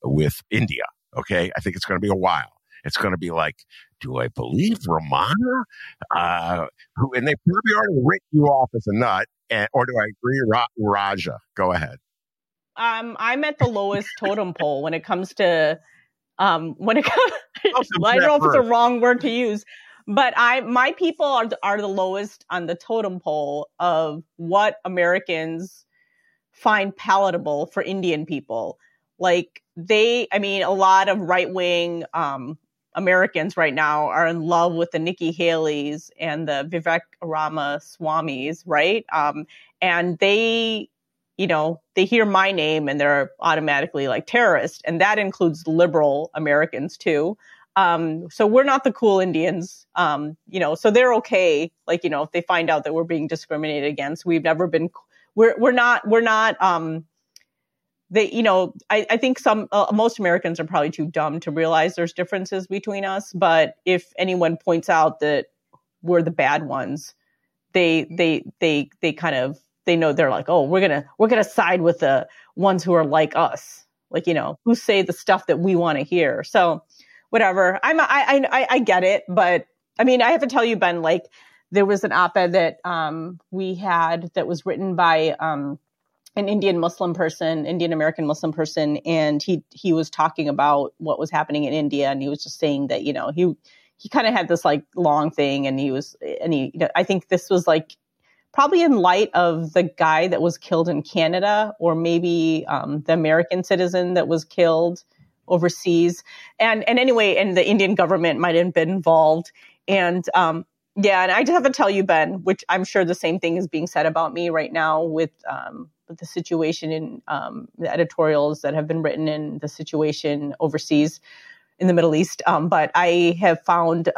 with India. Okay. I think it's going to be a while. It's going to be like, do I believe Rummana? And they probably already written you off as a nut. Or do I agree, Raja? Go ahead. I'm at the lowest totem pole when it comes to I don't know if it's the wrong word to use, but my people are the lowest on the totem pole of what Americans find palatable for Indian people. Like a lot of right wing Americans right now are in love with the Nikki Haley's and the Vivek Ramaswamy's, right? And they, they hear my name and they're automatically like terrorist. And that includes liberal Americans too. So we're not the cool Indians, so they're okay. Like, if they find out that we're being discriminated against, I think most Americans are probably too dumb to realize there's differences between us. But if anyone points out that we're the bad ones, they know they're like, oh, we're gonna side with the ones who are like us, who say the stuff that we want to hear. So whatever, I get it, but I have to tell you, Ben, like there was an op-ed that we had that was written by an Indian American Muslim person. And he was talking about what was happening in India. And he was just saying that, he kind of had this like long thing I think this was like probably in light of the guy that was killed in Canada, or maybe the American citizen that was killed overseas. And anyway, and the Indian government might've been involved. And, and I just have to tell you, Ben, which I'm sure the same thing is being said about me right now with the situation in the editorials that have been written in the situation overseas in the Middle East. But I have found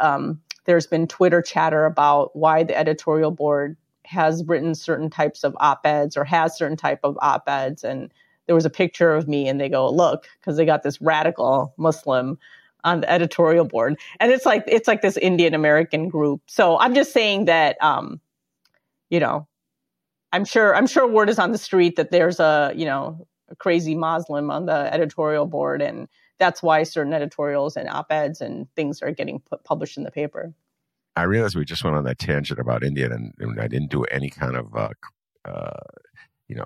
there's been Twitter chatter about why the editorial board has written certain types of op-eds or has certain type of op-eds. And there was a picture of me and they go, look, because they got this radical Muslim on the editorial board. And it's like this Indian American group. So I'm just saying that, I'm sure word is on the street that there's a crazy Muslim on the editorial board. And that's why certain editorials and op-eds and things are getting published in the paper. I realize we just went on that tangent about India and I didn't do any kind of,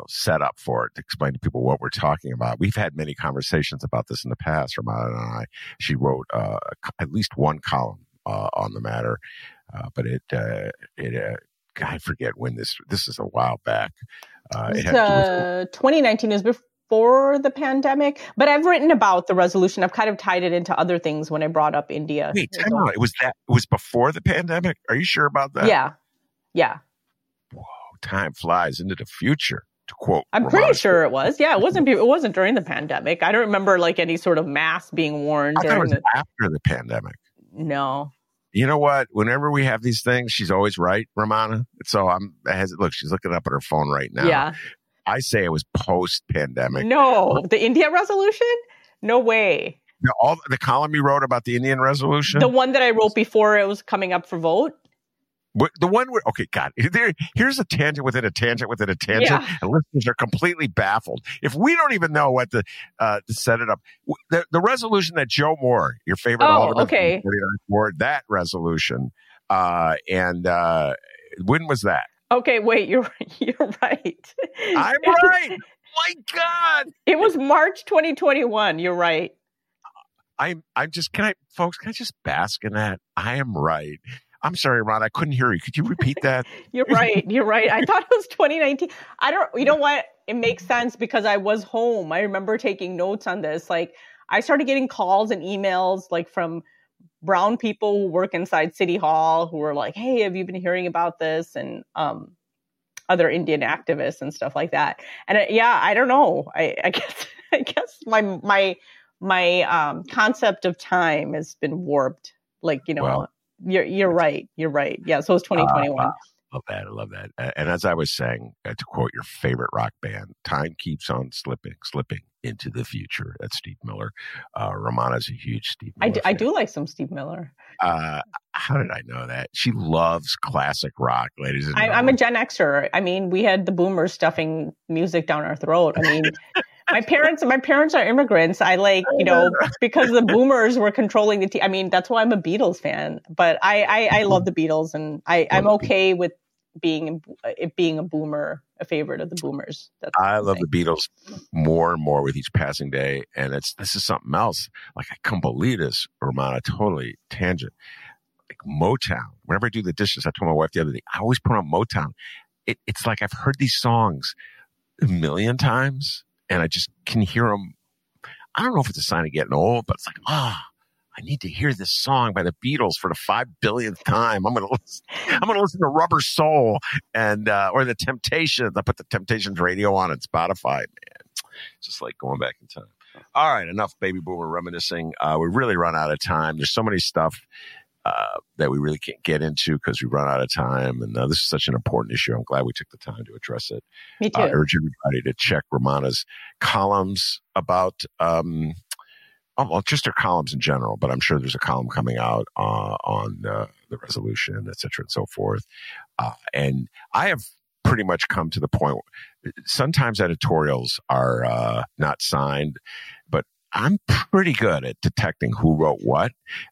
setup for it to explain to people what we're talking about. We've had many conversations about this in the past. Rummana and I, she wrote at least one column on the matter, but I forget when this is a while back. It had 2019 is before the pandemic, but I've written about the resolution. I've kind of tied it into other things when I brought up India. Wait, time out. It was before the pandemic? Are you sure about that? Yeah. Whoa, time flies into the future, to quote. I'm pretty sure it was. Yeah, it wasn't during the pandemic. I don't remember like any sort of mass being worn. I thought it was after the pandemic. No. You know what? Whenever we have these things, she's always right, Rummana. So she's looking up at her phone right now. Yeah. I say it was post-pandemic. No, the India resolution? No way. Now, all the column you wrote about the Indian resolution? The one that I wrote before it was coming up for vote? The one where, okay, God, here's a tangent within a tangent within a tangent, yeah. And listeners are completely baffled. If we don't even know what to set it up, the resolution that Joe Moore, your favorite alderman, okay, Moore, that resolution, and when was that? Okay, wait, you're right. I'm right. My God, it was March 2021. You're right. Can I just bask in that? I am right. I'm sorry, Ron, I couldn't hear you. Could you repeat that? You're right. I thought it was 2019. You know what? It makes sense because I was home. I remember taking notes on this. Like I started getting calls and emails like from brown people who work inside City Hall who were like, hey, have you been hearing about this? And other Indian activists and stuff like that. And I don't know. I guess my concept of time has been warped. Like, you know, well, you're right. You're right. Yeah. So it's 2021. Love that. I love that. And as I was saying, to quote your favorite rock band, time keeps on slipping into the future. That's Steve Miller. Rummana's a huge Steve Miller fan. I do like some Steve Miller. How did I know that? She loves classic rock, ladies and gentlemen. I'm a Gen Xer. I mean, we had the boomers stuffing music down our throat. I mean, my parents are immigrants. I like, you know, because the boomers were controlling the I mean, that's why I'm a Beatles fan. But I love the Beatles, and I'm okay with being a boomer, a favorite of the boomers. That's I love the Beatles more and more with each passing day, and this is something else. Like, I couldn't believe this, Rummana, totally tangent. Like Motown. Whenever I do the dishes, I told my wife the other day, I always put on Motown. It's like I've heard these songs a million times, and I just can hear them. I don't know if it's a sign of getting old, but it's like, I need to hear this song by the Beatles for the 5 billionth time. I'm going to listen to Rubber Soul and or the Temptations. I put the Temptations radio on Spotify. Man, it's just like going back in time. All right, enough baby boomer reminiscing. We really run out of time. There's so many stuff that we really can't get into because we run out of time. And this is such an important issue. I'm glad we took the time to address it. Me too. I urge everybody to check Rummana's columns about. Well, just their columns in general, but I'm sure there's a column coming out on the resolution, et cetera, and so forth. And I have pretty much come to the point. Sometimes editorials are not signed, but I'm pretty good at detecting who wrote what.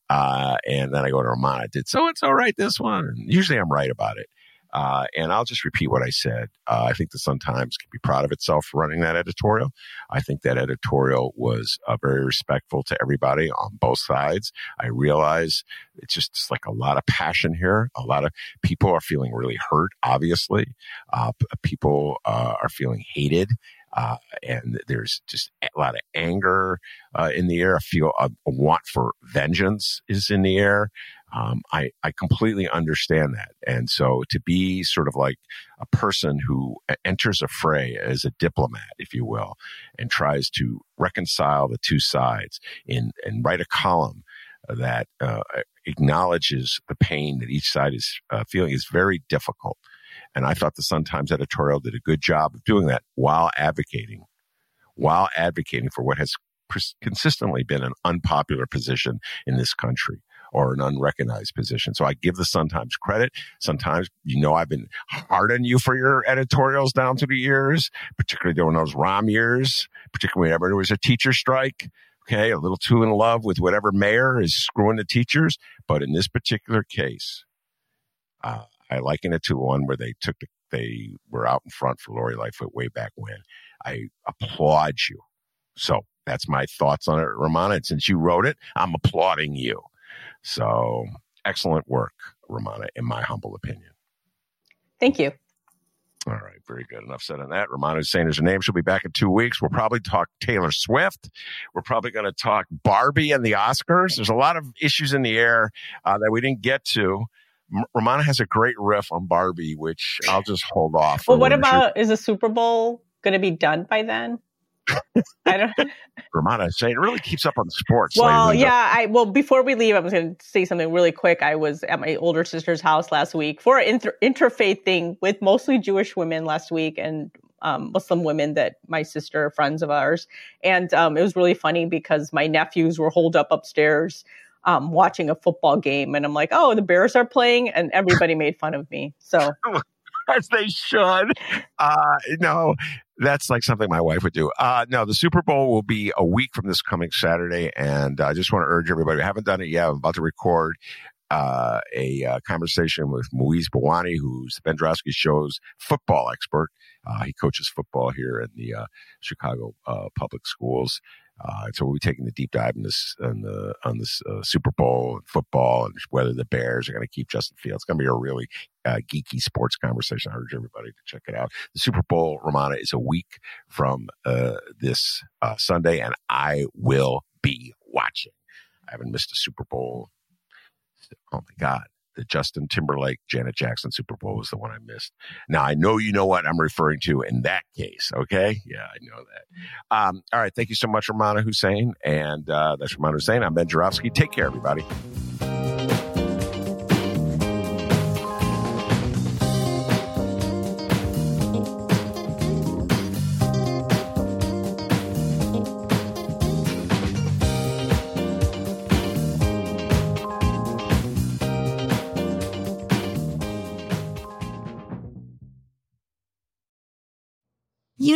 And then I go to Rummana, did so-and-so write this one? And usually I'm right about it. And I'll just repeat what I said. I think the Sun-Times can be proud of itself for running that editorial. I think that editorial was very respectful to everybody on both sides. I realize it's just like a lot of passion here. A lot of people are feeling really hurt, obviously. People are feeling hated. And there's just a lot of anger in the air. I feel a want for vengeance is in the air. I completely understand that. And so to be sort of like a person who enters a fray as a diplomat, if you will, and tries to reconcile the two sides and write a column that acknowledges the pain that each side is feeling is very difficult. And I thought the Sun-Times editorial did a good job of doing that while advocating for what has consistently been an unpopular position in this country, or an unrecognized position. So I give the Sun-Times credit. Sometimes, you know, I've been hard on you for your editorials down through the years, particularly during those Rahm years, particularly whenever there was a teacher strike. Okay, a little too in love with whatever mayor is screwing the teachers. But in this particular case, I liken it to one where they were out in front for Lori Lightfoot way back when. I applaud you. So that's my thoughts on it, Rummana. And since you wrote it, I'm applauding you. So excellent work, Rummana, in my humble opinion. Thank you. All right. Very good. Enough said on that. Rummana Hussain is her name. She'll be back in 2 weeks. We'll probably talk Taylor Swift. We're probably going to talk Barbie and the Oscars. There's a lot of issues in the air that we didn't get to. Rummana has a great riff on Barbie, which I'll just hold off. Well, what about, is the Super Bowl going to be done by then? I don't. Rummana, it really keeps up on sports. Well, yeah. Well, before we leave, I'm just going to say something really quick. I was at my older sister's house last week for an interfaith thing with mostly Jewish women last week and Muslim women that my sister are friends of ours. And it was really funny because my nephews were holed up upstairs watching a football game. And I'm like, oh, the Bears are playing. And everybody made fun of me. So. As they should. No, that's like something my wife would do. No, the Super Bowl will be a week from this coming Saturday. And I just want to urge everybody, we haven't done it yet. I'm about to record a conversation with Moise Bawani, who's the Ben Joravsky Show's football expert. He coaches football here in the Chicago public schools. So we'll be taking the deep dive on this Super Bowl and football and whether the Bears are going to keep Justin Fields. It's going to be a really geeky sports conversation. I urge everybody to check it out. The Super Bowl, Rummana, is a week from this Sunday, and I will be watching. I haven't missed a Super Bowl Oh my God. The Justin Timberlake, Janet Jackson Super Bowl was the one I missed. Now, I know you know what I'm referring to in that case, okay? Yeah, I know that. All right, thank you so much, Rummana Hussain. And that's Rummana Hussain. I'm Ben Joravsky. Take care, everybody. You